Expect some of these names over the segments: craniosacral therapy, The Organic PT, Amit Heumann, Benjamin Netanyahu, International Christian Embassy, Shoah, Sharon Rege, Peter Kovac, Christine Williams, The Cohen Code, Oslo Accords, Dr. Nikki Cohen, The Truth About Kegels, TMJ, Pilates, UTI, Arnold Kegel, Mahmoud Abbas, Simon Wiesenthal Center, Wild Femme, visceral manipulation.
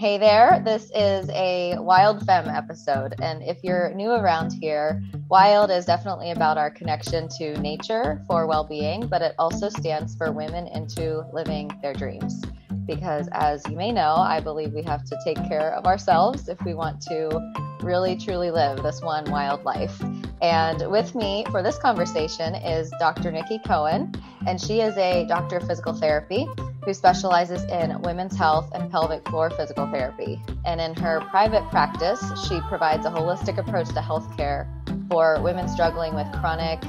Hey there, this is a Wild Femme episode, and if you're new around here, Wild is definitely about our connection to nature for well-being, but it also stands for women into living their dreams. Because as you may know, I believe we have to take care of ourselves if we want to really truly live this one wild life. And with me for this conversation is Dr. Nikki Cohen, and she is a doctor of physical therapy who specializes in women's health and pelvic floor physical therapy. And in her private practice, she provides a holistic approach to healthcare for women struggling with chronic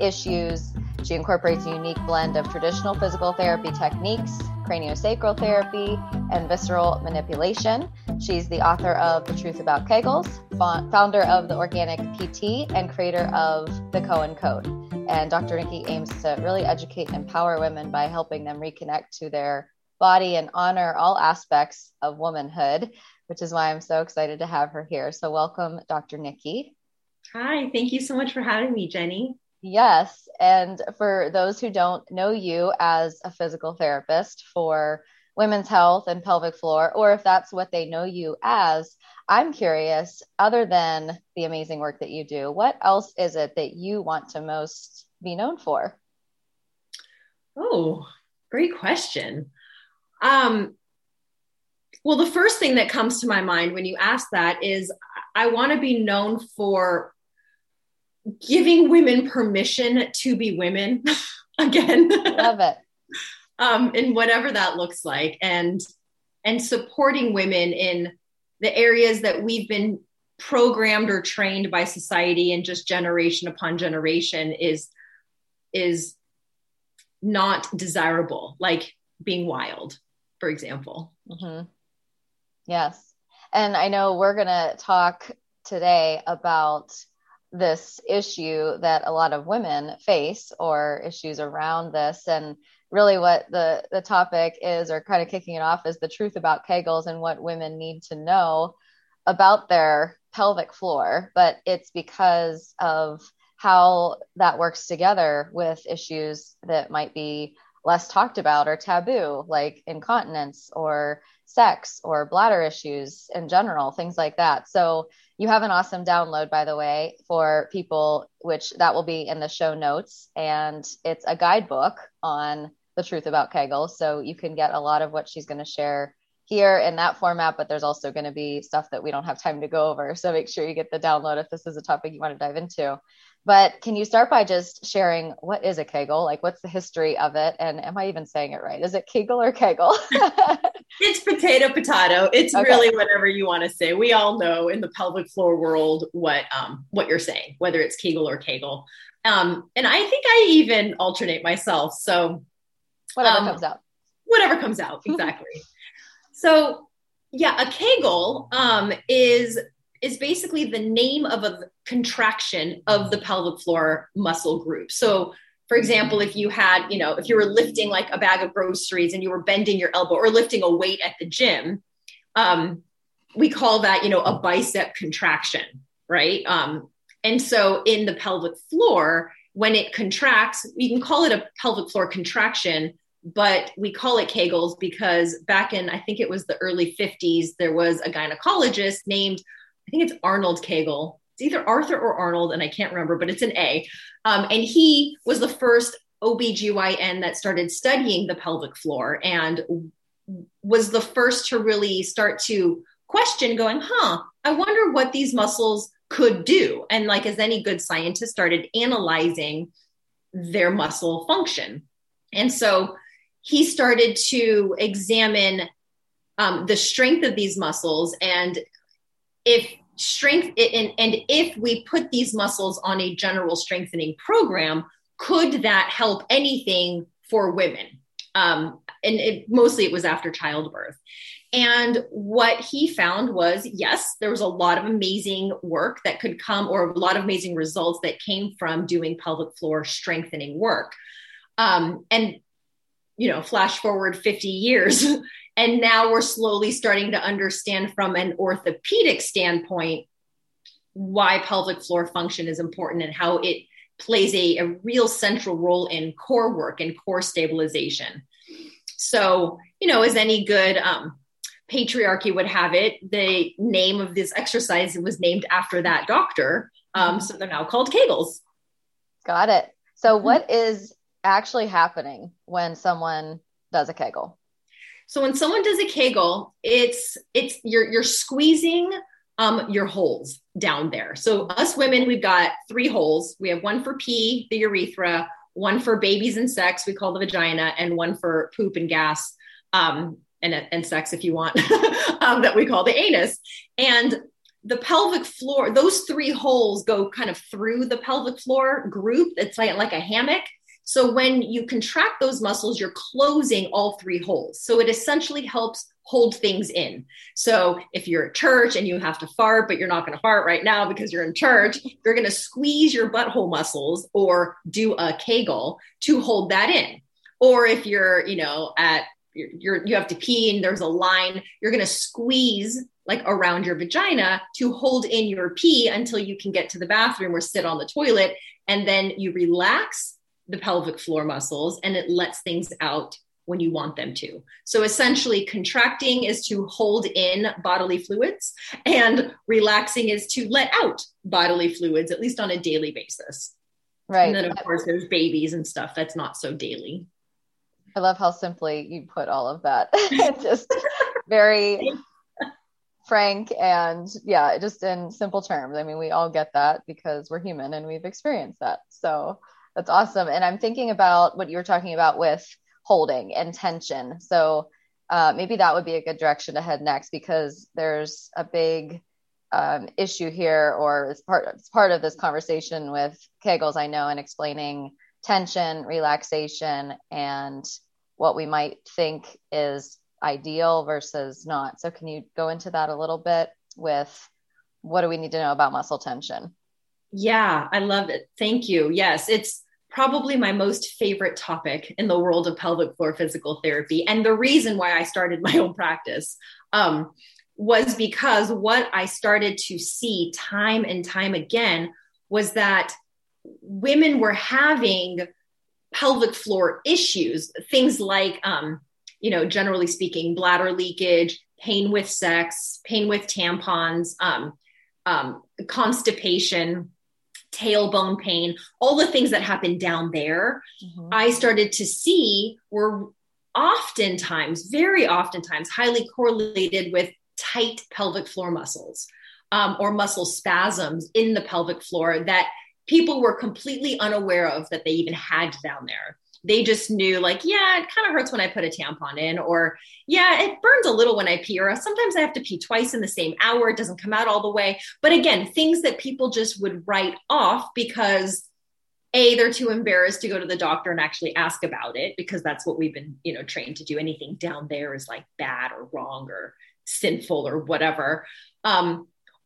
issues. She incorporates a unique blend of traditional physical therapy techniques, craniosacral therapy, and visceral manipulation. She's the author of The Truth About Kegels, founder of The Organic PT, and creator of The Cohen Code. And Dr. Nikki aims to really educate and empower women by helping them reconnect to their body and honor all aspects of womanhood, which is why I'm so excited to have her here. So welcome, Dr. Nikki. Hi, thank you so much for having me, Jenny. Yes. And for those who don't know you as a physical therapist for women's health and pelvic floor, or if that's what they know you as, I'm curious, other than the amazing work that you do, what else is it that you want to most be known for? Oh, great question. Well, the first thing that comes to my mind when you ask that is I want to be known for giving women permission to be women again. Love it. And whatever that looks like, and supporting women in the areas that we've been programmed or trained by society and just generation upon generation is not desirable, like being wild, for example. Mm-hmm. Yes. And I know we're going to talk today about this issue that a lot of women face, or issues around this. And really what the topic is, or kind of kicking it off, is the truth about Kegels and what women need to know about their pelvic floor. But it's because of how that works together with issues that might be less talked about or taboo, like incontinence or sex or bladder issues in general, things like that. So you have an awesome download, by the way, for people, which that will be in the show notes. And it's a guidebook on the truth about Kegels. So you can get a lot of what she's going to share here in that format, but there's also going to be stuff that we don't have time to go over. So make sure you get the download if this is a topic you want to dive into. But can you start by just sharing what is a Kegel? Like, what's the history of it? And am I even saying it right? Is it Kegel or Kegel? It's potato, potato. It's okay. Really whatever you want to say. We all know in the pelvic floor world what you're saying, whether it's Kegel or Kegel. And I think I even alternate myself. So whatever comes out. Whatever comes out, exactly. So yeah, a Kegel is basically the name of a contraction of the pelvic floor muscle group. So for example, if you had, if you were lifting like a bag of groceries and you were bending your elbow or lifting a weight at the gym, we call that, a bicep contraction, right? And so in the pelvic floor, when it contracts, you can call it a pelvic floor contraction, but we call it Kegels because back in, I think it was the early 50s, there was a gynecologist named, I think it's Arnold Kegel. It's either Arthur or Arnold, and I can't remember, but it's an A. And he was the first OBGYN that started studying the pelvic floor and was the first to really start to question going, I wonder what these muscles could do. And like, as any good scientist, started analyzing their muscle function. And so he started to examine the strength of these muscles and if we put these muscles on a general strengthening program, could that help anything for women? And it mostly was after childbirth. And what he found was, yes, there was a lot of amazing work that could come, or a lot of amazing results that came from doing pelvic floor strengthening work. And flash forward 50 years, and now we're slowly starting to understand from an orthopedic standpoint why pelvic floor function is important and how it plays a real central role in core work and core stabilization. So, as any good patriarchy would have it, the name of this exercise was named after that doctor. So they're now called Kegels. Got it. So what is actually happening when someone does a Kegel? So when someone does a Kegel, you're squeezing your holes down there. So us women, we've got three holes. We have one for pee, the urethra, one for babies and sex, we call the vagina, and one for poop and gas, and sex if you want, that we call the anus. And the pelvic floor, those three holes go kind of through the pelvic floor group. It's like a hammock. So when you contract those muscles, you're closing all three holes. So it essentially helps hold things in. So if you're at church and you have to fart, but you're not going to fart right now because you're in church, you're going to squeeze your butthole muscles or do a Kegel to hold that in. Or if you're, you have to pee and there's a line, you're going to squeeze like around your vagina to hold in your pee until you can get to the bathroom or sit on the toilet. And then you relax the pelvic floor muscles and it lets things out when you want them to. So essentially contracting is to hold in bodily fluids and relaxing is to let out bodily fluids, at least on a daily basis. Right. And then of course there's babies and stuff that's not so daily. I love how simply you put all of that. It's just very frank and yeah, just in simple terms. I mean, we all get that because we're human and we've experienced that. So that's awesome. And I'm thinking about what you were talking about with holding and tension. So maybe that would be a good direction to head next because there's a big issue here, or it's part of this conversation with Kegels, I know, and explaining tension, relaxation, and what we might think is ideal versus not. So can you go into that a little bit with what do we need to know about muscle tension? Yeah, I love it. Thank you. Yes, it's probably my most favorite topic in the world of pelvic floor physical therapy. And the reason why I started my own practice was because what I started to see time and time again was that women were having pelvic floor issues, things like, generally speaking, bladder leakage, pain with sex, pain with tampons, constipation, tailbone pain, all the things that happen down there, mm-hmm. I started to see were very oftentimes highly correlated with tight pelvic floor muscles, or muscle spasms in the pelvic floor that people were completely unaware of that they even had down there. They just knew like, yeah, it kind of hurts when I put a tampon in, or yeah, it burns a little when I pee, or sometimes I have to pee twice in the same hour. It doesn't come out all the way. But again, things that people just would write off because A, they're too embarrassed to go to the doctor and actually ask about it, because that's what we've been, trained to do. Anything down there is like bad or wrong or sinful or whatever.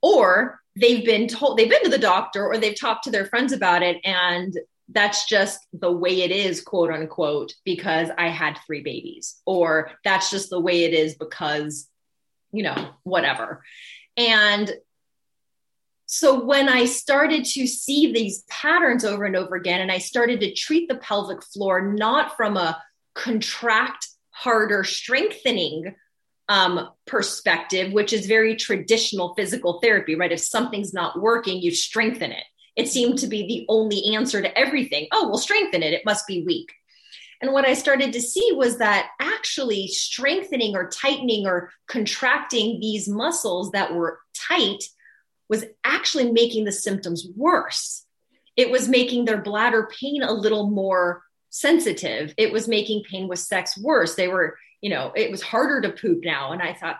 Or they've been to the doctor or they've talked to their friends about it, and that's just the way it is, quote unquote, because I had 3 babies, or that's just the way it is because, whatever. And so when I started to see these patterns over and over again, and I started to treat the pelvic floor, not from a contract, harder, strengthening perspective, which is very traditional physical therapy, right? If something's not working, you strengthen it. It seemed to be the only answer to everything. Oh, we'll strengthen it. It must be weak. And what I started to see was that actually strengthening or tightening or contracting these muscles that were tight was actually making the symptoms worse. It was making their bladder pain a little more sensitive. It was making pain with sex worse. They were, it was harder to poop now. And I thought,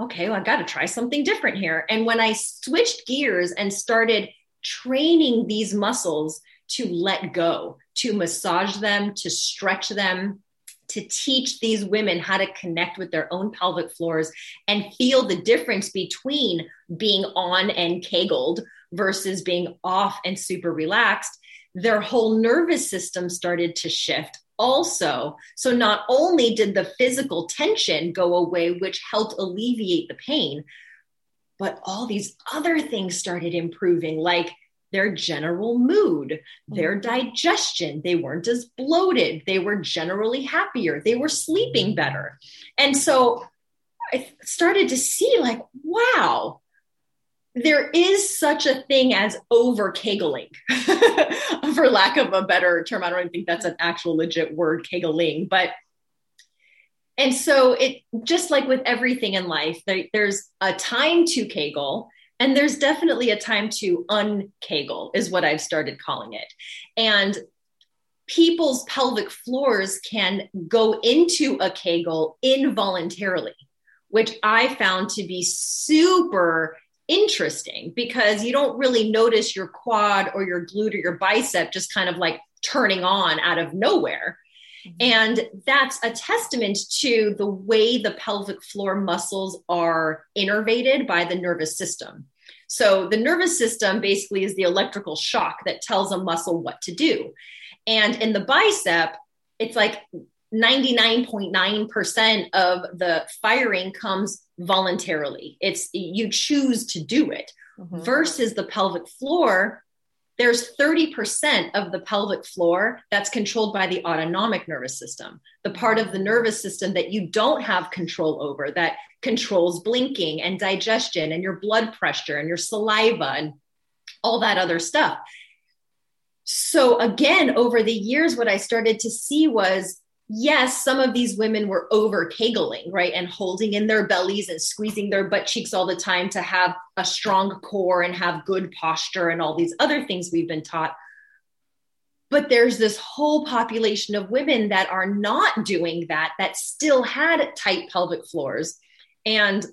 I've got to try something different here. And when I switched gears and started training these muscles to let go, to massage them, to stretch them, to teach these women how to connect with their own pelvic floors and feel the difference between being on and Kegeled versus being off and super relaxed, their whole nervous system started to shift also. So not only did the physical tension go away, which helped alleviate the pain, but all these other things started improving, like their general mood, their digestion. They weren't as bloated. They were generally happier. They were sleeping better. And so I started to see like, wow, there is such a thing as over Kegeling, for lack of a better term. I don't even think that's an actual legit word, Kegeling. But, and so it, just like with everything in life, there's a time to Kegel, and there's definitely a time to un-Kegel is what I've started calling it. And people's pelvic floors can go into a Kegel involuntarily, which I found to be super interesting, because you don't really notice your quad or your glute or your bicep just kind of like turning on out of nowhere. And that's a testament to the way the pelvic floor muscles are innervated by the nervous system. So the nervous system basically is the electrical shock that tells a muscle what to do. And in the bicep, it's like 99.9% of the firing comes voluntarily. It's you choose to do it, mm-hmm. versus the pelvic floor. There's 30% of the pelvic floor that's controlled by the autonomic nervous system, the part of the nervous system that you don't have control over, that controls blinking and digestion and your blood pressure and your saliva and all that other stuff. So again, over the years, what I started to see was, yes, some of these women were over Kegeling, right? And holding in their bellies and squeezing their butt cheeks all the time to have a strong core and have good posture and all these other things we've been taught. But there's this whole population of women that are not doing that, that still had tight pelvic floors. And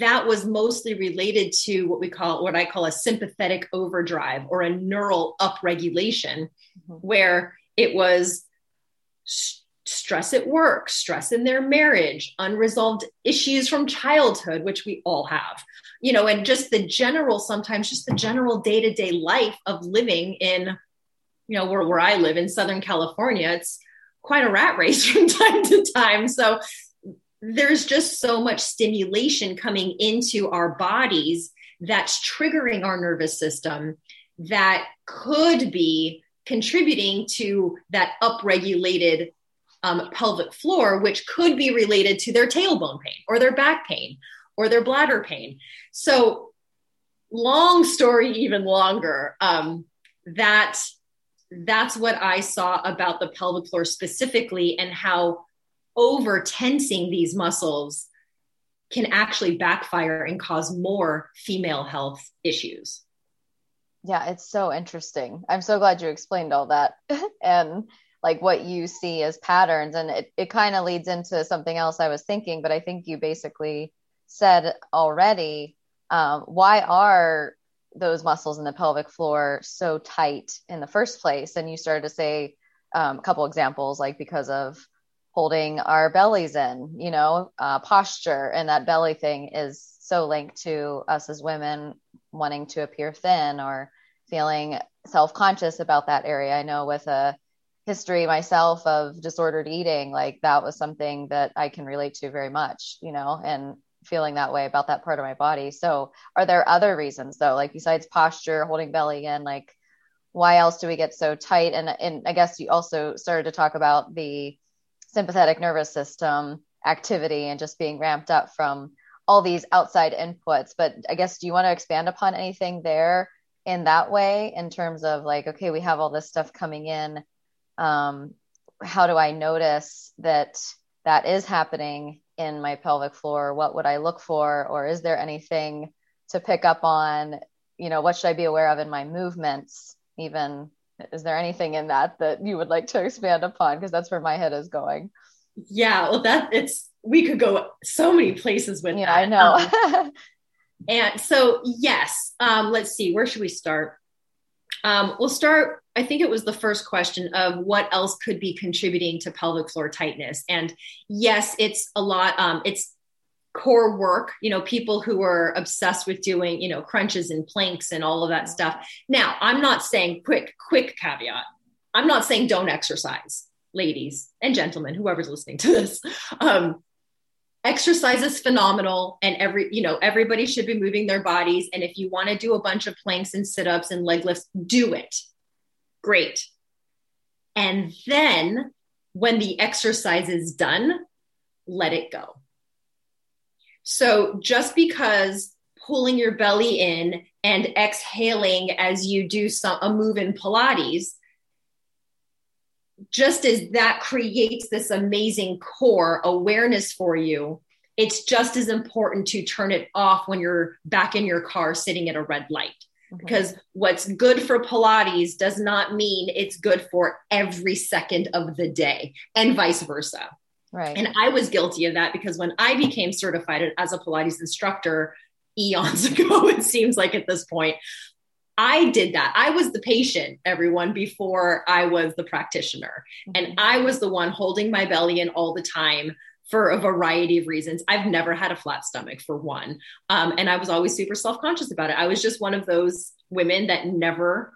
that was mostly related to what I call a sympathetic overdrive, or a neural upregulation, mm-hmm. where it was stress at work, stress in their marriage, unresolved issues from childhood, which we all have, and just the general day-to-day life of living in, where I live in Southern California, it's quite a rat race from time to time. So there's just so much stimulation coming into our bodies that's triggering our nervous system that could be contributing to that upregulated pelvic floor, which could be related to their tailbone pain or their back pain or their bladder pain. So long story, even longer, that's what I saw about the pelvic floor specifically, and how over tensing these muscles can actually backfire and cause more female health issues. Yeah, it's so interesting. I'm so glad you explained all that and like what you see as patterns. And it kind of leads into something else I was thinking, but I think you basically said already, why are those muscles in the pelvic floor so tight in the first place? And you started to say a couple examples, like because of holding our bellies in, posture, and that belly thing is so linked to us as women wanting to appear thin or feeling self-conscious about that area. I know with a history myself of disordered eating, like that was something that I can relate to very much, and feeling that way about that part of my body. So are there other reasons though, like besides posture, holding belly in, like why else do we get so tight? And I guess you also started to talk about the sympathetic nervous system activity and just being ramped up from all these outside inputs, but I guess, do you want to expand upon anything there in that way, in terms of like, okay, we have all this stuff coming in. How do I notice that is happening in my pelvic floor? What would I look for? Or is there anything to pick up on, what should I be aware of in my movements? Even, is there anything in that you would like to expand upon? Because that's where my head is going. Yeah. Well, we could go so many places with that. Yeah, I know. And so, yes, let's see, where should we start? We'll start, I think it was the first question of what else could be contributing to pelvic floor tightness. And yes, it's a lot, it's core work, people who are obsessed with doing, crunches and planks and all of that stuff. Now, I'm not saying quick caveat. I'm not saying don't exercise, ladies and gentlemen, whoever's listening to this. Exercise is phenomenal, and everybody should be moving their bodies. And if you want to do a bunch of planks and sit-ups and leg lifts, do it. Great. And then when the exercise is done, let it go. So just because pulling your belly in and exhaling as you do a move in Pilates, just as that creates this amazing core awareness for you, it's just as important to turn it off when you're back in your car sitting at a red light. Mm-hmm. Because what's good for Pilates does not mean it's good for every second of the day, and vice versa. Right. And I was guilty of that, because when I became certified as a Pilates instructor eons ago, it seems like at this point, I did that. I was the patient, everyone, before I was the practitioner. Mm-hmm. And I was the one holding my belly in all the time for a variety of reasons. I've never had a flat stomach, for one. And I was always super self-conscious about it. I was just one of those women that never,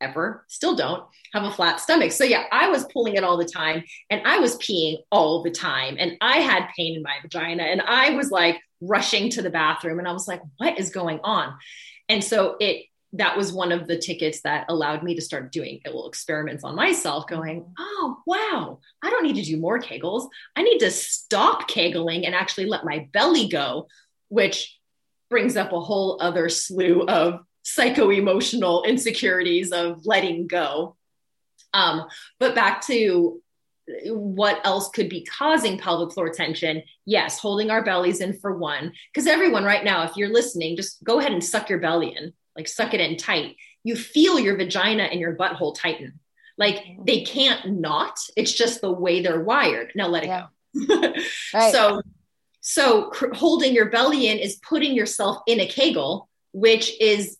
ever, still don't have a flat stomach. So yeah, I was pulling it all the time, and I was peeing all the time, and I had pain in my vagina, and I was like rushing to the bathroom, and I was like, what is going on? And so that was one of the tickets that allowed me to start doing little experiments on myself, going, oh, wow, I don't need to do more Kegels. I need to stop Kegeling and actually let my belly go, which brings up a whole other slew of psycho-emotional insecurities of letting go. But back to what else could be causing pelvic floor tension. Yes, holding our bellies in, for one, because everyone right now, if you're listening, just go ahead and suck your belly in, like suck it in tight. You feel your vagina and your butthole tighten. Like they can't not, it's just the way they're wired. Now let it go. Right. So holding your belly in is putting yourself in a Kegel, which is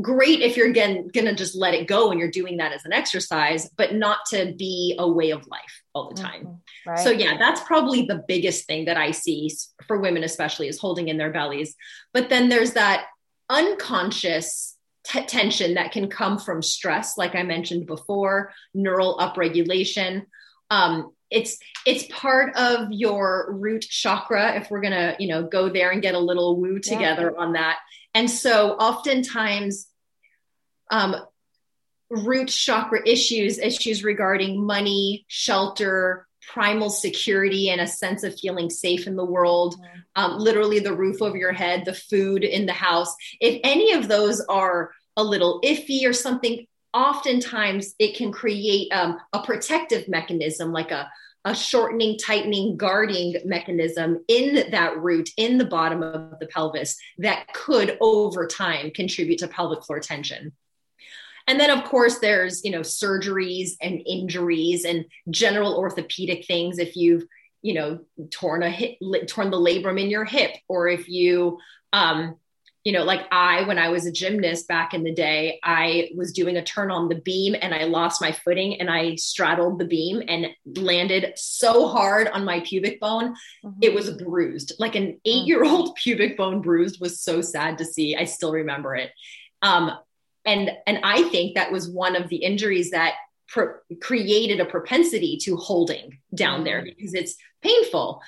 great if you're going to just let it go and you're doing that as an exercise, but not to be a way of life all the time. Mm-hmm. Right. So yeah, that's probably the biggest thing that I see for women, especially, is holding in their bellies. But then there's that unconscious tension that can come from stress. Like I mentioned before, neural upregulation. It's part of your root chakra, if we're going to, go there and get a little woo together on that. And so oftentimes, root chakra issues regarding money, shelter, primal security, and a sense of feeling safe in the world, literally the roof over your head, the food in the house. If any of those are a little iffy or something, oftentimes it can create a protective mechanism, like a shortening, tightening, guarding mechanism in that root, in the bottom of the pelvis, that could over time contribute to pelvic floor tension. And then of course there's, surgeries and injuries and general orthopedic things. If you've, torn the labrum in your hip, or if you, when I was a gymnast back in the day, I was doing a turn on the beam and I lost my footing and I straddled the beam and landed so hard on my pubic bone. Mm-hmm. It was bruised, like an 8-year-old pubic bone bruised, was so sad to see. I still remember it. And I think that was one of the injuries that created a propensity to holding down there, because it's painful.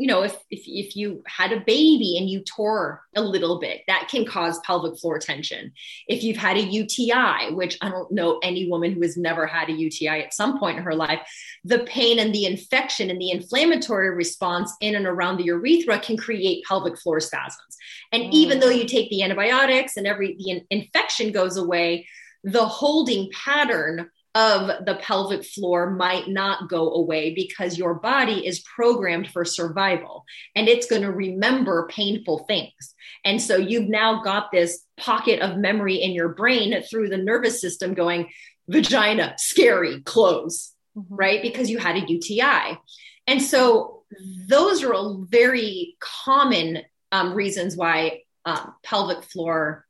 If you had a baby and you tore a little bit, that can cause pelvic floor tension. If you've had a UTI, which I don't know any woman who has never had a UTI at some point in her life, the pain and the infection and the inflammatory response in and around the urethra can create pelvic floor spasms. And even though you take the antibiotics and the infection goes away, the holding pattern of the pelvic floor might not go away, because your body is programmed for survival and it's going to remember painful things. And so you've now got this pocket of memory in your brain through the nervous system going, vagina, scary, close, right? Because you had a UTI. And so those are all very common reasons why pelvic floors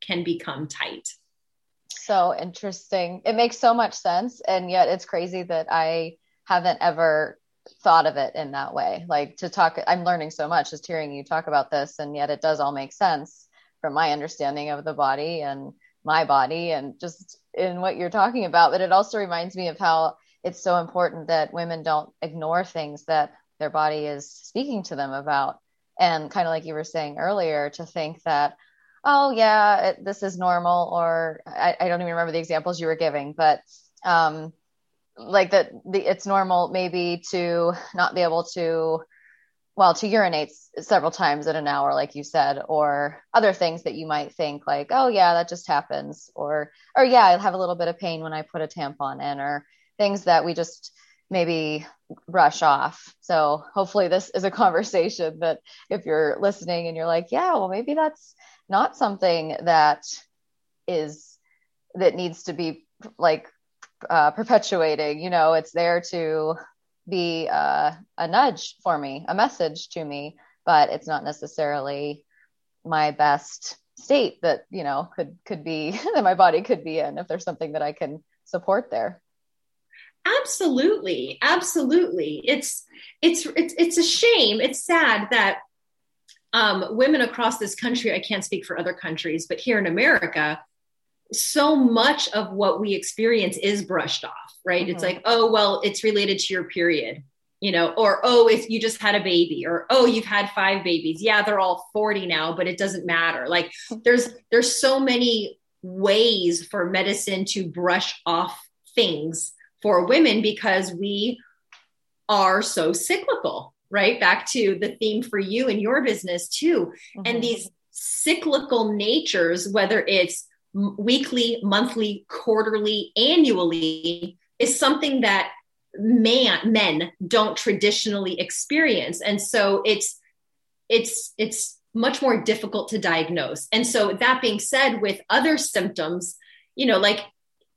can become tight. So interesting. It makes so much sense. And yet it's crazy that I haven't ever thought of it in that way. I'm learning so much just hearing you talk about this. And yet it does all make sense from my understanding of the body and my body and just in what you're talking about. But it also reminds me of how it's so important that women don't ignore things that their body is speaking to them about. And kind of like you were saying earlier, to think that, oh yeah, this is normal. Or I don't even remember the examples you were giving, but it's normal maybe to not be able to well, to urinate several times in an hour, like you said, or other things that you might think like, oh yeah, that just happens. Or yeah, I'll have a little bit of pain when I put a tampon in, or things that we just maybe brush off. So hopefully this is a conversation that if you're listening and you're like, yeah, well, maybe that's not something that needs to be like perpetuating, you know, it's there to be a nudge for me, a message to me, but it's not necessarily my best state that, you know, could be that my body could be in, if there's something that I can support there. Absolutely. Absolutely. It's a shame. It's sad that women across this country, I can't speak for other countries, but here in America, so much of what we experience is brushed off, right? Mm-hmm. It's like, oh, well, it's related to your period, you know, or, oh, if you just had a baby, or, oh, you've had 5 babies. Yeah, they're all 40 now, but it doesn't matter. Like there's so many ways for medicine to brush off things for women because we are so cyclical, right? Back to the theme for you and your business too. Mm-hmm. And these cyclical natures, whether it's weekly, monthly, quarterly, annually, is something that men don't traditionally experience. And so it's much more difficult to diagnose. And so that being said, with other symptoms, you know, like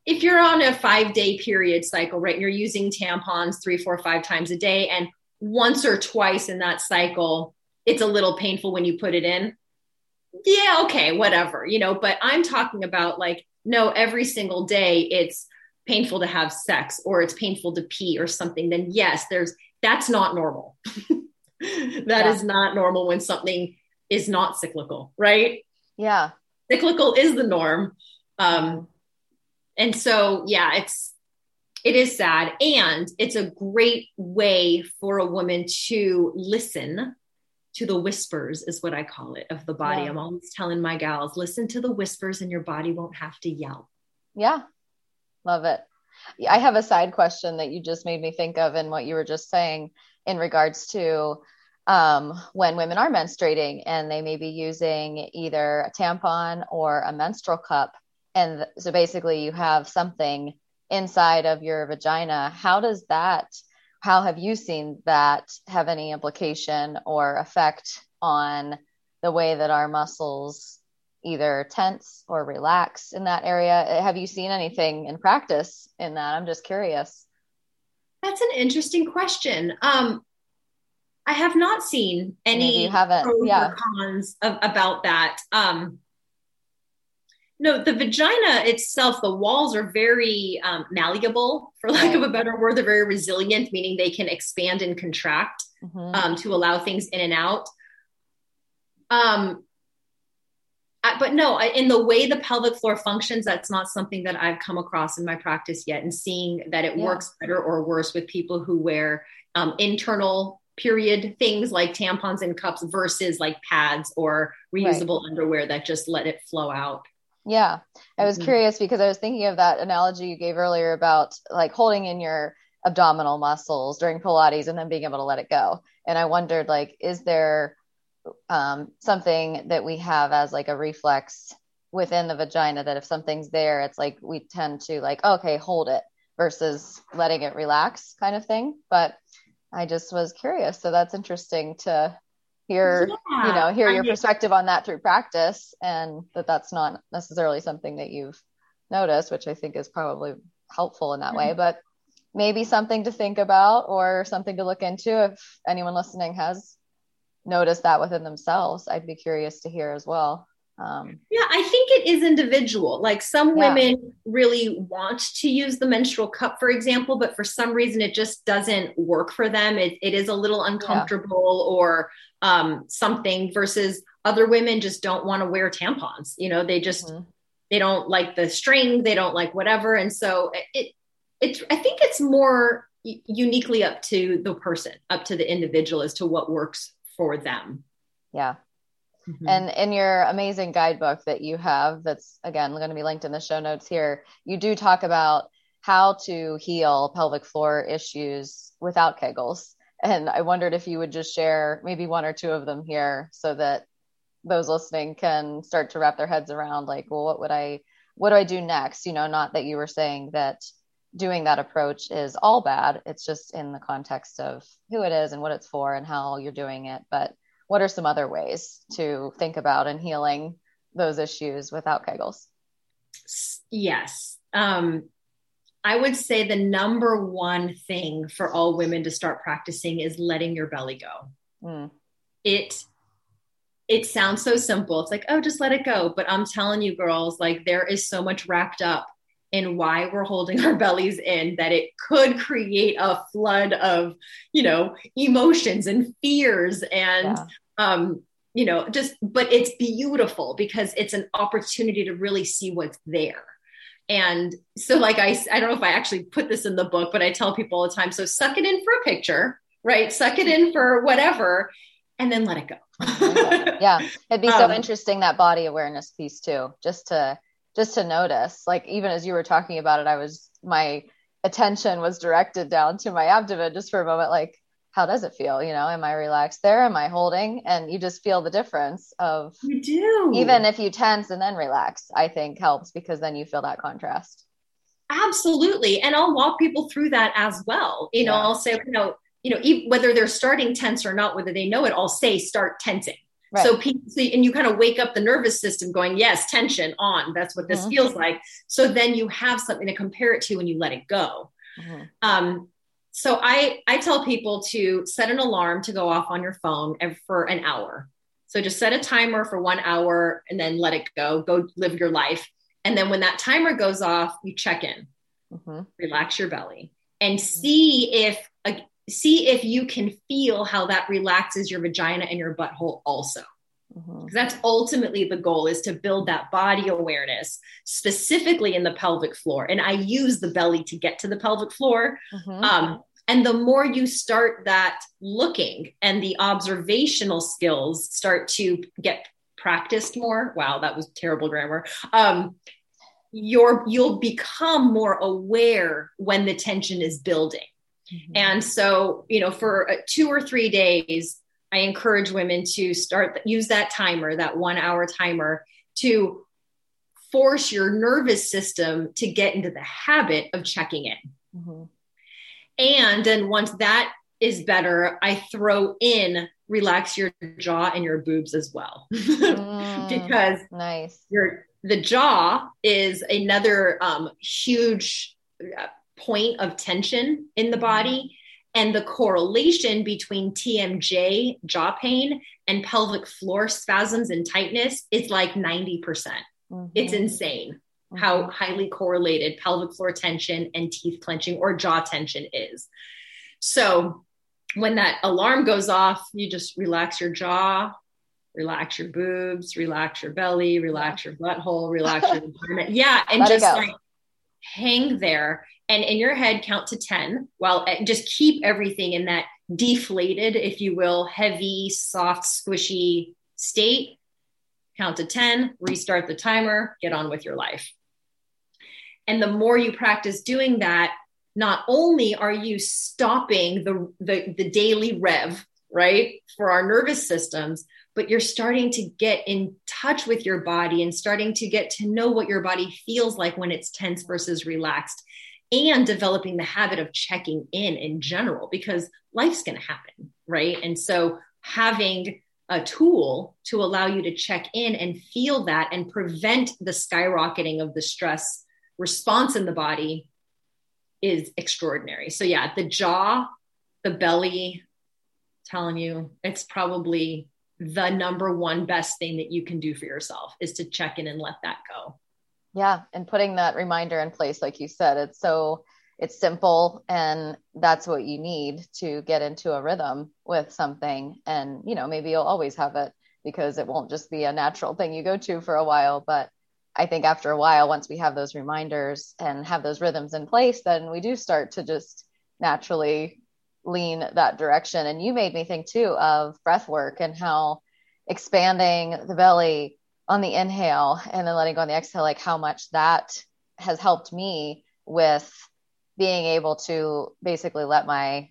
if you're on a 5-day period cycle, right, and you're using tampons 3, 4, 5 times a day, and once or twice in that cycle, it's a little painful when you put it in. Yeah, okay, whatever, you know, but I'm talking about like, no, every single day it's painful to have sex, or it's painful to pee or something, then yes, that's not normal. That is not normal when something is not cyclical, right? Yeah. Cyclical is the norm. And so, yeah, it is sad, and it's a great way for a woman to listen to the whispers, is what I call it, of the body. Yeah. I'm always telling my gals, listen to the whispers and your body won't have to yell. Yeah. Love it. I have a side question that you just made me think of in what you were just saying in regards to when women are menstruating and they may be using either a tampon or a menstrual cup. And so basically you have something inside of your vagina. How have you seen that have any implication or effect on the way that our muscles either tense or relax in that area? Have you seen anything in practice in that? I'm just curious. That's an interesting question. I have not seen any cons about that. No, the vagina itself, the walls are very malleable, for lack of a better word. They're very resilient, meaning they can expand and contract to allow things in and out. But no, in the way the pelvic floor functions, that's not something that I've come across in my practice yet, and seeing that it works better or worse with people who wear internal period things like tampons and cups versus like pads or reusable underwear that just let it flow out. Yeah. I was curious because I was thinking of that analogy you gave earlier about like holding in your abdominal muscles during Pilates and then being able to let it go. And I wondered, like, is there something that we have as like a reflex within the vagina that if something's there, it's like, we tend to like, okay, hold it versus letting it relax kind of thing. But I just was curious. So that's interesting to hear your perspective on that through practice, and that's not necessarily something that you've noticed, which I think is probably helpful in that way, but maybe something to think about or something to look into. If anyone listening has noticed that within themselves, I'd be curious to hear as well. I think it is individual. Like some women really want to use the menstrual cup, for example, but for some reason it just doesn't work for them. It is a little uncomfortable or something, versus other women just don't want to wear tampons. You know, they just, they don't like the string, they don't like whatever. And so I think it's more uniquely up to the person, up to the individual as to what works for them. Yeah. Mm-hmm. And in your amazing guidebook that you have, that's again going to be linked in the show notes here, you do talk about how to heal pelvic floor issues without Kegels. And I wondered if you would just share maybe one or two of them here so that those listening can start to wrap their heads around, like, well, what do I do next? You know, not that you were saying that doing that approach is all bad. It's just in the context of who it is and what it's for and how you're doing it. But what are some other ways to think about and healing those issues without Kegels? Yes. I would say the number one thing for all women to start practicing is letting your belly go. Mm. It sounds so simple. It's like, oh, just let it go. But I'm telling you, girls, like, there is so much wrapped up in why we're holding our bellies in that it could create a flood of, you know, emotions and fears and, you know, just, but it's beautiful because it's an opportunity to really see what's there. And so, like, I don't know if I actually put this in the book, but I tell people all the time, so suck it in for a picture, right? Suck it in for whatever, and then let it go. Yeah. It'd be so interesting, that body awareness piece too, just to notice, like, even as you were talking about it, my attention was directed down to my abdomen just for a moment. Like, how does it feel? You know, am I relaxed there? Am I holding? And you just feel the difference of, you do, even if you tense and then relax, I think helps, because then you feel that contrast. Absolutely. And I'll walk people through that as well. You know, I'll say, you know, whether they're starting tense or not, whether they know it, I'll say, start tensing. Right. So and you kind of wake up the nervous system going, yes, tension on, that's what this feels like. So then you have something to compare it to when you let it go. Mm-hmm. So I tell people to set an alarm to go off on your phone for an hour. So just set a timer for 1 hour and then let it go, live your life. And then when that timer goes off, you check in, relax your belly, and see if you can feel how that relaxes your vagina and your butthole also. Because that's ultimately the goal, is to build that body awareness specifically in the pelvic floor. And I use the belly to get to the pelvic floor. And the more you start that looking and the observational skills start to get practiced more. Wow, that was terrible grammar. You'll become more aware when the tension is building. And so, you know, for 2 or 3 days, I encourage women to use that timer, that 1 hour timer, to force your nervous system to get into the habit of checking in. And then once that is better, I throw in relax your jaw and your boobs as well, because the jaw is another huge point of tension in the body. And the correlation between TMJ, jaw pain, and pelvic floor spasms and tightness is like 90%. It's insane how highly correlated pelvic floor tension and teeth clenching or jaw tension is. So when that alarm goes off, you just relax your jaw, relax your boobs, relax your belly, relax your butthole, relax your vagina. Yeah. And just like hang there. And in your head, count to 10, while just keep everything in that deflated, if you will, heavy, soft, squishy state. Count to 10, restart the timer, get on with your life. And the more you practice doing that, not only are you stopping the daily rev, right, for our nervous systems, but you're starting to get in touch with your body and starting to get to know what your body feels like when it's tense versus relaxed, and developing the habit of checking in general, because life's going to happen, right? And so having a tool to allow you to check in and feel that and prevent the skyrocketing of the stress response in the body is extraordinary. So yeah, the jaw, the belly, I'm telling you, it's probably the number one best thing that you can do for yourself, is to check in and let that go. Yeah. And putting that reminder in place, like you said, it's simple, and that's what you need to get into a rhythm with something. And, you know, maybe you'll always have it, because it won't just be a natural thing you go to for a while. But I think after a while, once we have those reminders and have those rhythms in place, then we do start to just naturally lean that direction. And you made me think too of breath work and how expanding the belly on the inhale and then letting go on the exhale, like how much that has helped me with being able to basically let my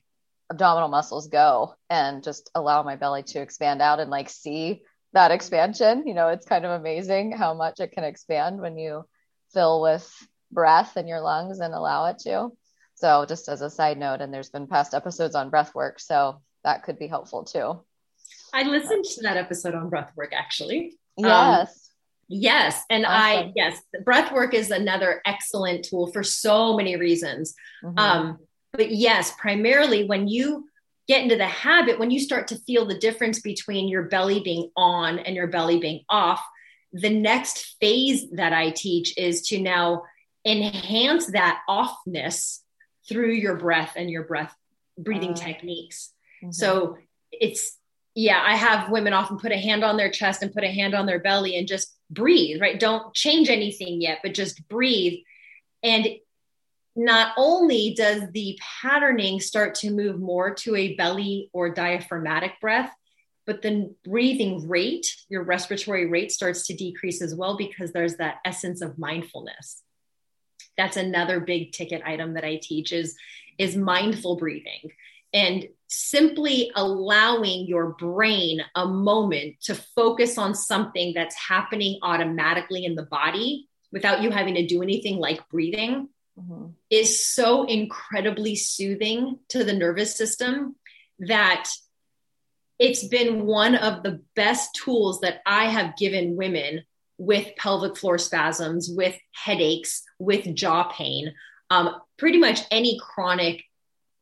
abdominal muscles go and just allow my belly to expand out and like see that expansion. You know, it's kind of amazing how much it can expand when you fill with breath in your lungs and allow it to. So just as a side note, and there's been past episodes on breath work, so that could be helpful too. I listened to that episode on breath work actually. Yes. Yes. And awesome. Breath work is another excellent tool for so many reasons. Mm-hmm. But yes, primarily when you get into the habit, when you start to feel the difference between your belly being on and your belly being off, the next phase that I teach is to now enhance that offness through your breath and your breath breathing techniques. Mm-hmm. So it's, I have women often put a hand on their chest and put a hand on their belly and just breathe, right? Don't change anything yet, but just breathe. And not only does the patterning start to move more to a belly or diaphragmatic breath, but the breathing rate, your respiratory rate starts to decrease as well, because there's that essence of mindfulness. That's another big ticket item that I teach is mindful breathing and simply allowing your brain a moment to focus on something that's happening automatically in the body without you having to do anything like breathing. Mm-hmm. Is so incredibly soothing to the nervous system that it's been one of the best tools that I have given women with pelvic floor spasms, with headaches, with jaw pain, pretty much any chronic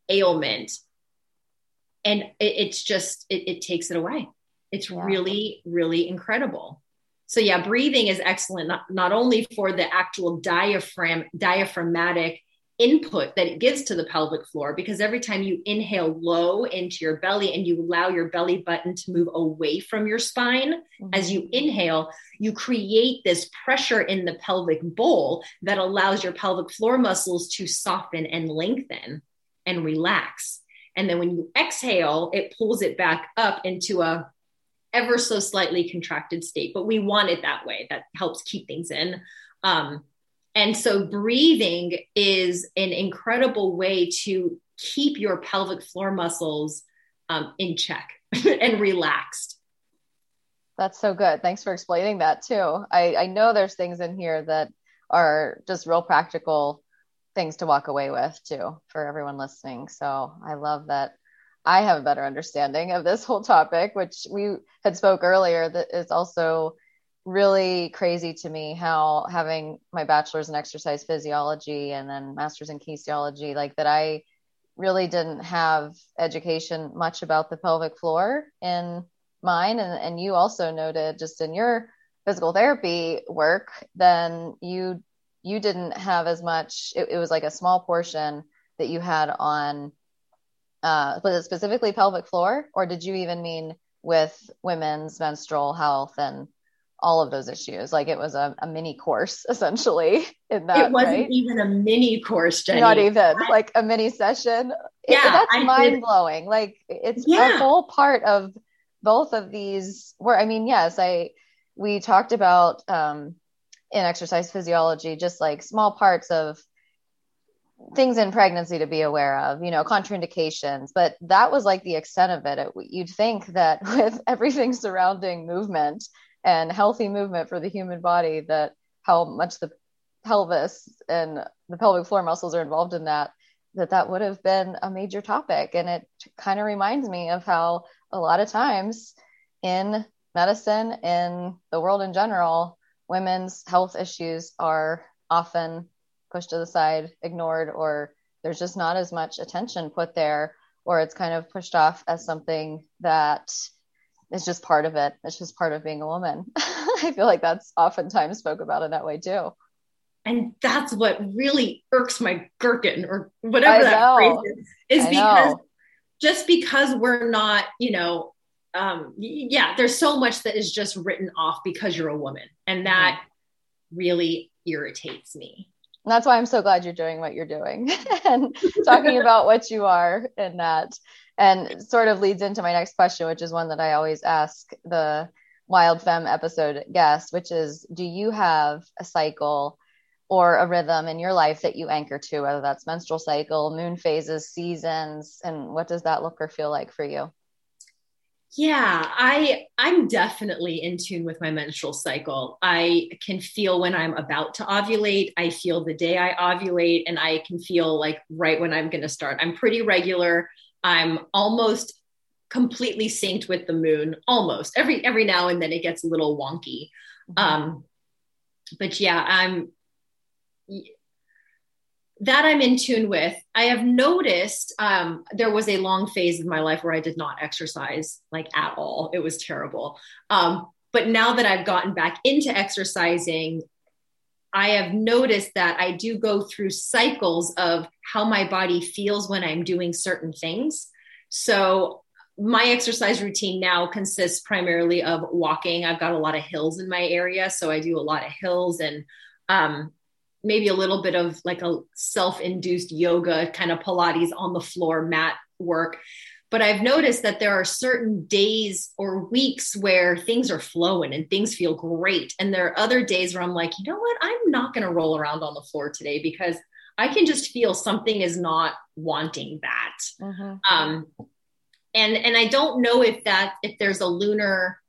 ailment. And it takes it away. It's really, really incredible. So breathing is excellent, not only for the actual diaphragmatic input that it gives to the pelvic floor, because every time you inhale low into your belly and you allow your belly button to move away from your spine, mm-hmm. as you inhale, you create this pressure in the pelvic bowl that allows your pelvic floor muscles to soften and lengthen and relax. And then when you exhale, it pulls it back up into a ever so slightly contracted state, but we want it that way. That helps keep things in. And so breathing is an incredible way to keep your pelvic floor muscles in check and relaxed. That's so good. Thanks for explaining that too. I know there's things in here that are just real practical things to walk away with too, for everyone listening. So I love that. I have a better understanding of this whole topic, which we had spoke earlier, that is also really crazy to me how having my bachelor's in exercise physiology and then master's in kinesiology, like that I really didn't have education much about the pelvic floor in mine. And you also noted just in your physical therapy work, then you didn't have as much, it was like a small portion that you had on was it specifically pelvic floor, or did you even mean with women's menstrual health and all of those issues? Like it was a mini course essentially in that. It wasn't even a mini course, Jenny. Not even like a mini session. Yeah. That's mind blowing. Like it's a whole part of both of these where, I mean, yes, we talked about, in exercise physiology, just like small parts of things in pregnancy to be aware of, you know, contraindications, but that was like the extent of it. You'd think that with everything surrounding movement and healthy movement for the human body, that how much the pelvis and the pelvic floor muscles are involved in that would have been a major topic. And it kind of reminds me of how a lot of times in medicine, in the world in general, women's health issues are often pushed to the side, ignored, or there's just not as much attention put there, or it's kind of pushed off as something that is just part of it. It's just part of being a woman. I feel like that's oftentimes spoke about in that way too. And that's what really irks my gherkin, or whatever that phrase is because just because we're not, you know, there's so much that is just written off because you're a woman. And that really irritates me. And that's why I'm so glad you're doing what you're doing and talking about what you are in that. And sort of leads into my next question, which is one that I always ask the Wild Femme episode guest, which is, do you have a cycle or a rhythm in your life that you anchor to, whether that's menstrual cycle, moon phases, seasons, and what does that look or feel like for you? Yeah, I'm definitely in tune with my menstrual cycle. I can feel when I'm about to ovulate. I feel the day I ovulate, and I can feel like right when I'm going to start. I'm pretty regular. I'm almost completely synced with the moon, almost. Every now and then it gets a little wonky. But yeah, I'm in tune with. I have noticed there was a long phase of my life where I did not exercise like at all. It was terrible. But now that I've gotten back into exercising, I have noticed that I do go through cycles of how my body feels when I'm doing certain things. So my exercise routine now consists primarily of walking. I've got a lot of hills in my area, so I do a lot of hills and maybe a little bit of like a self-induced yoga, kind of Pilates on the floor mat work. But I've noticed that there are certain days or weeks where things are flowing and things feel great. And there are other days where I'm like, you know what? I'm not going to roll around on the floor today because I can just feel something is not wanting that. And I don't know if there's a lunar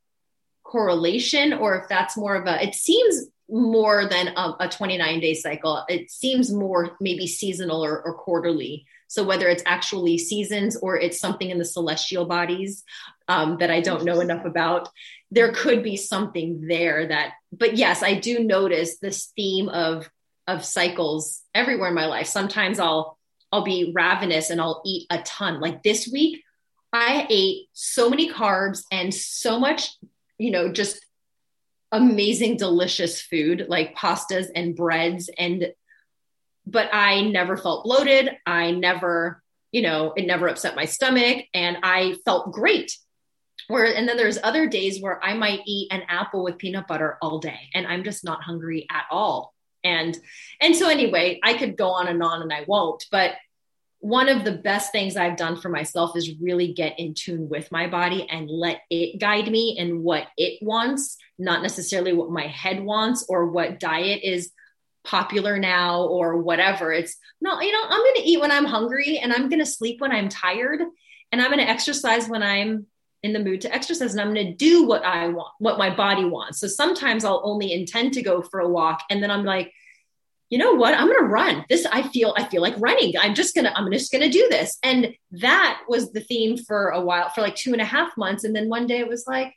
correlation or if that's more of a, it seems more than a 29-day cycle. It seems more maybe seasonal or quarterly. So whether it's actually seasons or it's something in the celestial bodies that I don't know enough about, there could be something there that, but yes, I do notice this theme of cycles everywhere in my life. Sometimes I'll be ravenous and I'll eat a ton. Like this week, I ate so many carbs and so much, just amazing, delicious food like pastas and breads. But I never felt bloated. I never, it never upset my stomach and I felt great. And then there's other days where I might eat an apple with peanut butter all day and I'm just not hungry at all. And so anyway, I could go on and I won't, but one of the best things I've done for myself is really get in tune with my body and let it guide me in what it wants, not necessarily what my head wants or what diet is popular now or whatever. It's no, I'm going to eat when I'm hungry and I'm going to sleep when I'm tired and I'm going to exercise when I'm in the mood to exercise and I'm going to do what I want, what my body wants. So sometimes I'll only intend to go for a walk and then I'm like, you know what? I'm going to run this. I feel like running. I'm just going to do this. And that was the theme for a while, for like 2.5 months. And then one day it was like,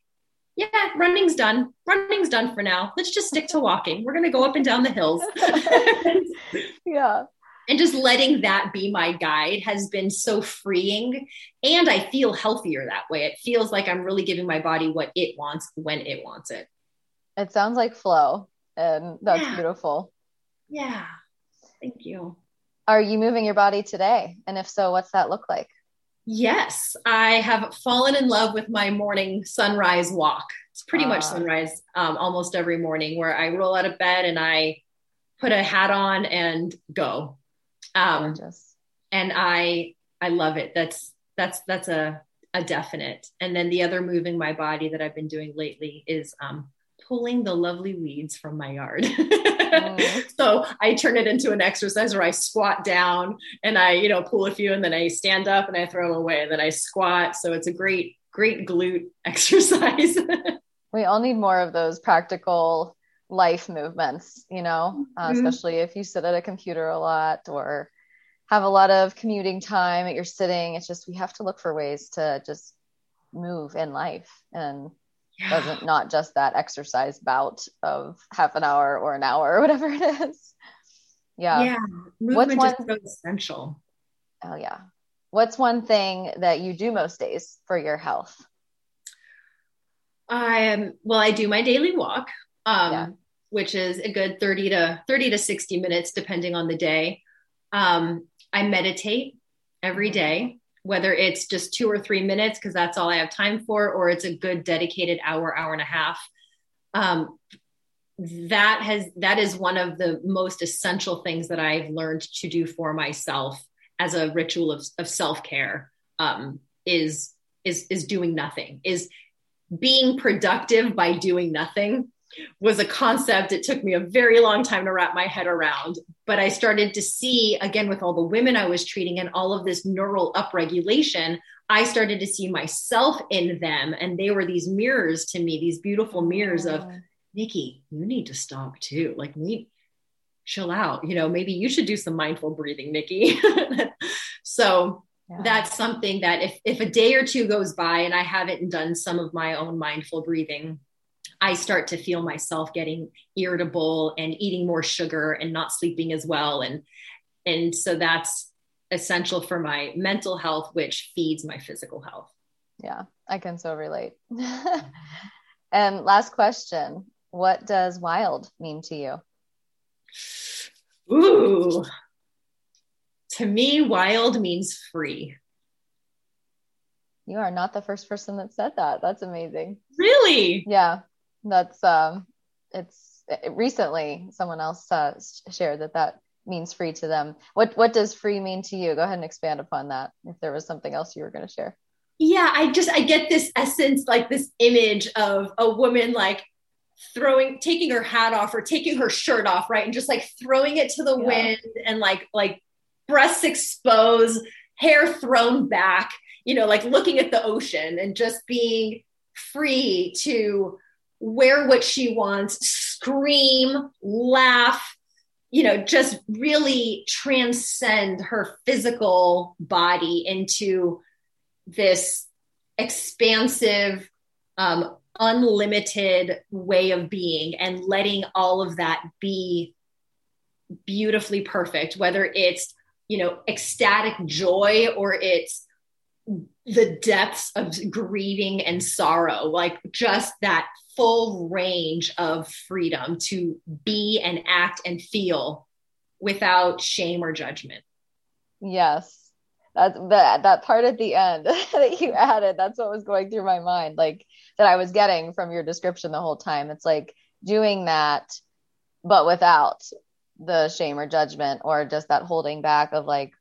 yeah, running's done. Running's done for now. Let's just stick to walking. We're going to go up and down the hills. Yeah. And just letting that be my guide has been so freeing. And I feel healthier that way. It feels like I'm really giving my body what it wants when it wants it. It sounds like flow. And that's beautiful. Yeah. Thank you. Are you moving your body today? And if so, what's that look like? Yes. I have fallen in love with my morning sunrise walk. It's pretty much sunrise almost every morning where I roll out of bed and I put a hat on and go. And I love it. That's a definite. And then the other moving my body that I've been doing lately is, pulling the lovely weeds from my yard. So I turn it into an exercise where I squat down and I, pull a few and then I stand up and I throw them away and then I squat. So it's a great, great glute exercise. We all need more of those practical life movements, especially if you sit at a computer a lot or have a lot of commuting time that you're sitting. It's just, we have to look for ways to just move in life and doesn't not just that exercise bout of half an hour or an hour or whatever it is. Yeah. Movement is so essential. Oh yeah. What's one thing that you do most days for your health? I do my daily walk, which is a good 30 to 60 minutes, depending on the day. I meditate every day, whether it's just 2 or 3 minutes, because that's all I have time for, or it's a good dedicated hour and a half. That is one of the most essential things that I've learned to do for myself as a ritual of self-care, is doing nothing, is being productive by doing nothing. was a concept. It took me a very long time to wrap my head around, but I started to see, again, with all the women I was treating and all of this neural upregulation, I started to see myself in them. And they were these mirrors to me, these beautiful mirrors of, Nikki, you need to stop too. Like, chill out, you know, maybe you should do some mindful breathing, Nikki. So that's something that if a day or two goes by and I haven't done some of my own mindful breathing, I start to feel myself getting irritable and eating more sugar and not sleeping as well. And so that's essential for my mental health, which feeds my physical health. Yeah, I can so relate. And last question, what does wild mean to you? Ooh, to me, wild means free. You are not the first person that said that. That's amazing. Really? Yeah. That's, recently someone else shared that means free to them. What does free mean to you? Go ahead and expand upon that. If there was something else you were going to share. Yeah. I get this essence, like this image of a woman, like taking her hat off or taking her shirt off. Right. And just like throwing it to the wind and like breasts exposed, hair thrown back, you know, like looking at the ocean and just being free to wear what she wants, scream, laugh, you know, just really transcend her physical body into this expansive, unlimited way of being, and letting all of that be beautifully perfect, whether it's, you know, ecstatic joy or it's the depths of grieving and sorrow, like just that full range of freedom to be and act and feel without shame or judgment. Yes. That part at the end that you added, that's what was going through my mind, like that I was getting from your description the whole time. It's like doing that, but without the shame or judgment, or just that holding back of like,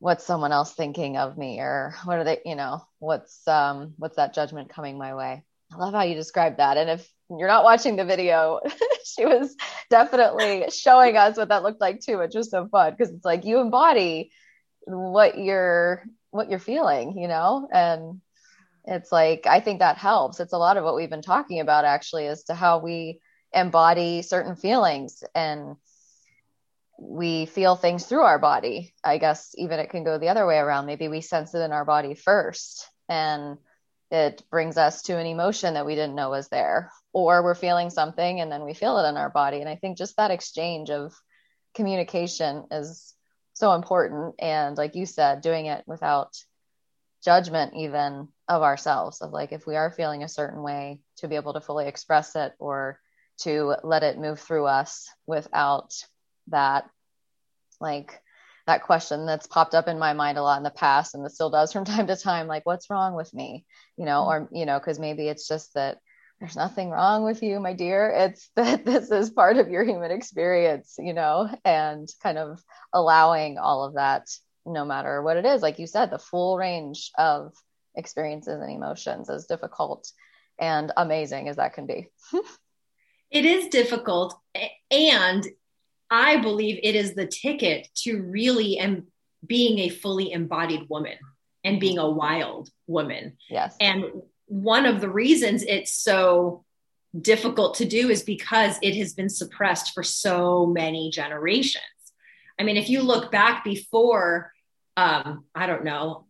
what's someone else thinking of me, or what are they, you know, what's that judgment coming my way? I love how you described that. And if you're not watching the video, she was definitely showing us what that looked like too, which was so fun. Cause it's like, you embody what you're feeling, you know? And it's like, I think that helps. It's a lot of what we've been talking about actually, as to how we embody certain feelings, and we feel things through our body. I guess even it can go the other way around. Maybe we sense it in our body first, and it brings us to an emotion that we didn't know was there, or we're feeling something and then we feel it in our body. And I think just that exchange of communication is so important. And like you said, doing it without judgment, even of ourselves, of like, if we are feeling a certain way, to be able to fully express it, or to let it move through us without that, like that question that's popped up in my mind a lot in the past, and that still does from time to time, like, what's wrong with me, you know? Or, you know, cause maybe it's just that there's nothing wrong with you, my dear. It's that this is part of your human experience, you know, and kind of allowing all of that, no matter what it is. Like you said, the full range of experiences and emotions, as difficult and amazing as that can be. It is difficult. And I believe it is the ticket to really being a fully embodied woman and being a wild woman. Yes. And one of the reasons it's so difficult to do is because it has been suppressed for so many generations. I mean, if you look back before, I don't know,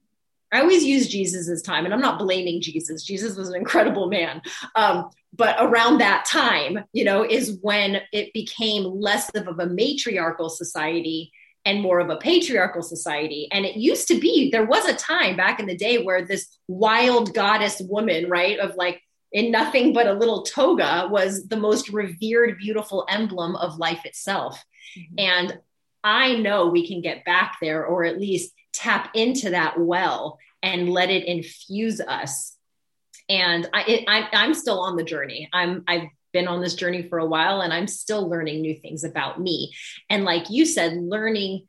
I always use Jesus's time, and I'm not blaming Jesus. Jesus was an incredible man. But around that time, you know, is when it became less of a matriarchal society and more of a patriarchal society. And it used to be, there was a time back in the day where this wild goddess woman, right, of like in nothing but a little toga, was the most revered, beautiful emblem of life itself. Mm-hmm. And I know we can get back there, or at least tap into that well and let it infuse us. And I'm still on the journey. I've been on this journey for a while, and I'm still learning new things about me. And like you said, learning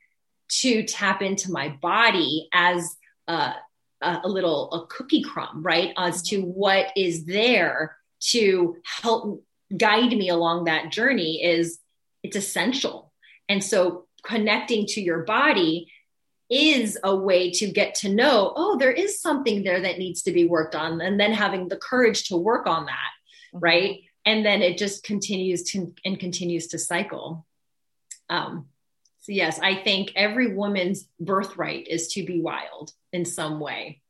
to tap into my body as a cookie crumb, right? As to what is there to help guide me along that journey is it's essential. And so connecting to your body is a way to get to know, oh, there is something there that needs to be worked on, and then having the courage to work on that. Mm-hmm. Right. And then it just continues to cycle. So yes, I think every woman's birthright is to be wild in some way.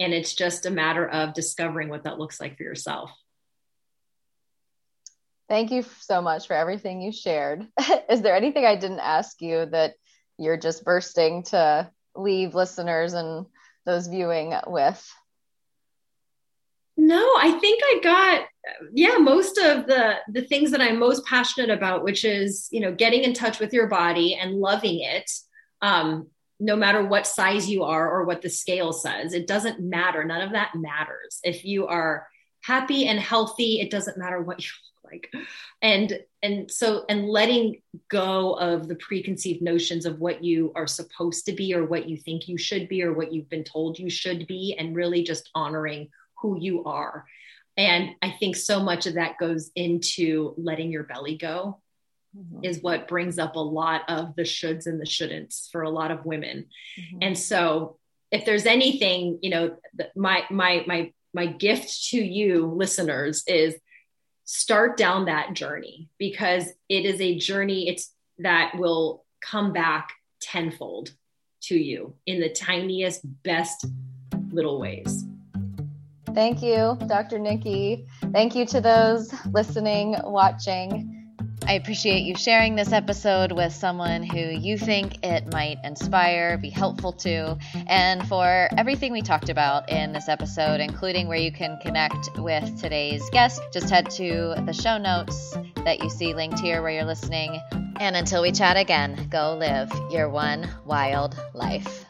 And it's just a matter of discovering what that looks like for yourself. Thank you so much for everything you shared. Is there anything I didn't ask you that you're just bursting to leave listeners and those viewing with? No, I think I got, most of the things that I'm most passionate about, which is, getting in touch with your body and loving it. No matter what size you are or what the scale says, it doesn't matter. None of that matters. If you are happy and healthy, it doesn't matter what you look like. And so letting go of the preconceived notions of what you are supposed to be or what you think you should be or what you've been told you should be, and really just honoring who you are. And I think so much of that goes into letting your belly go, mm-hmm. is what brings up a lot of the shoulds and the shouldn'ts for a lot of women. Mm-hmm. And so if there's anything, my gift to you listeners is start down that journey, because it is a journey that will come back tenfold to you in the tiniest, best little ways. Thank you, Dr. Nikki. Thank you to those listening, watching. I appreciate you sharing this episode with someone who you think it might inspire, be helpful to, and for everything we talked about in this episode, including where you can connect with today's guest, just head to the show notes that you see linked here where you're listening. And until we chat again, go live your one wild life.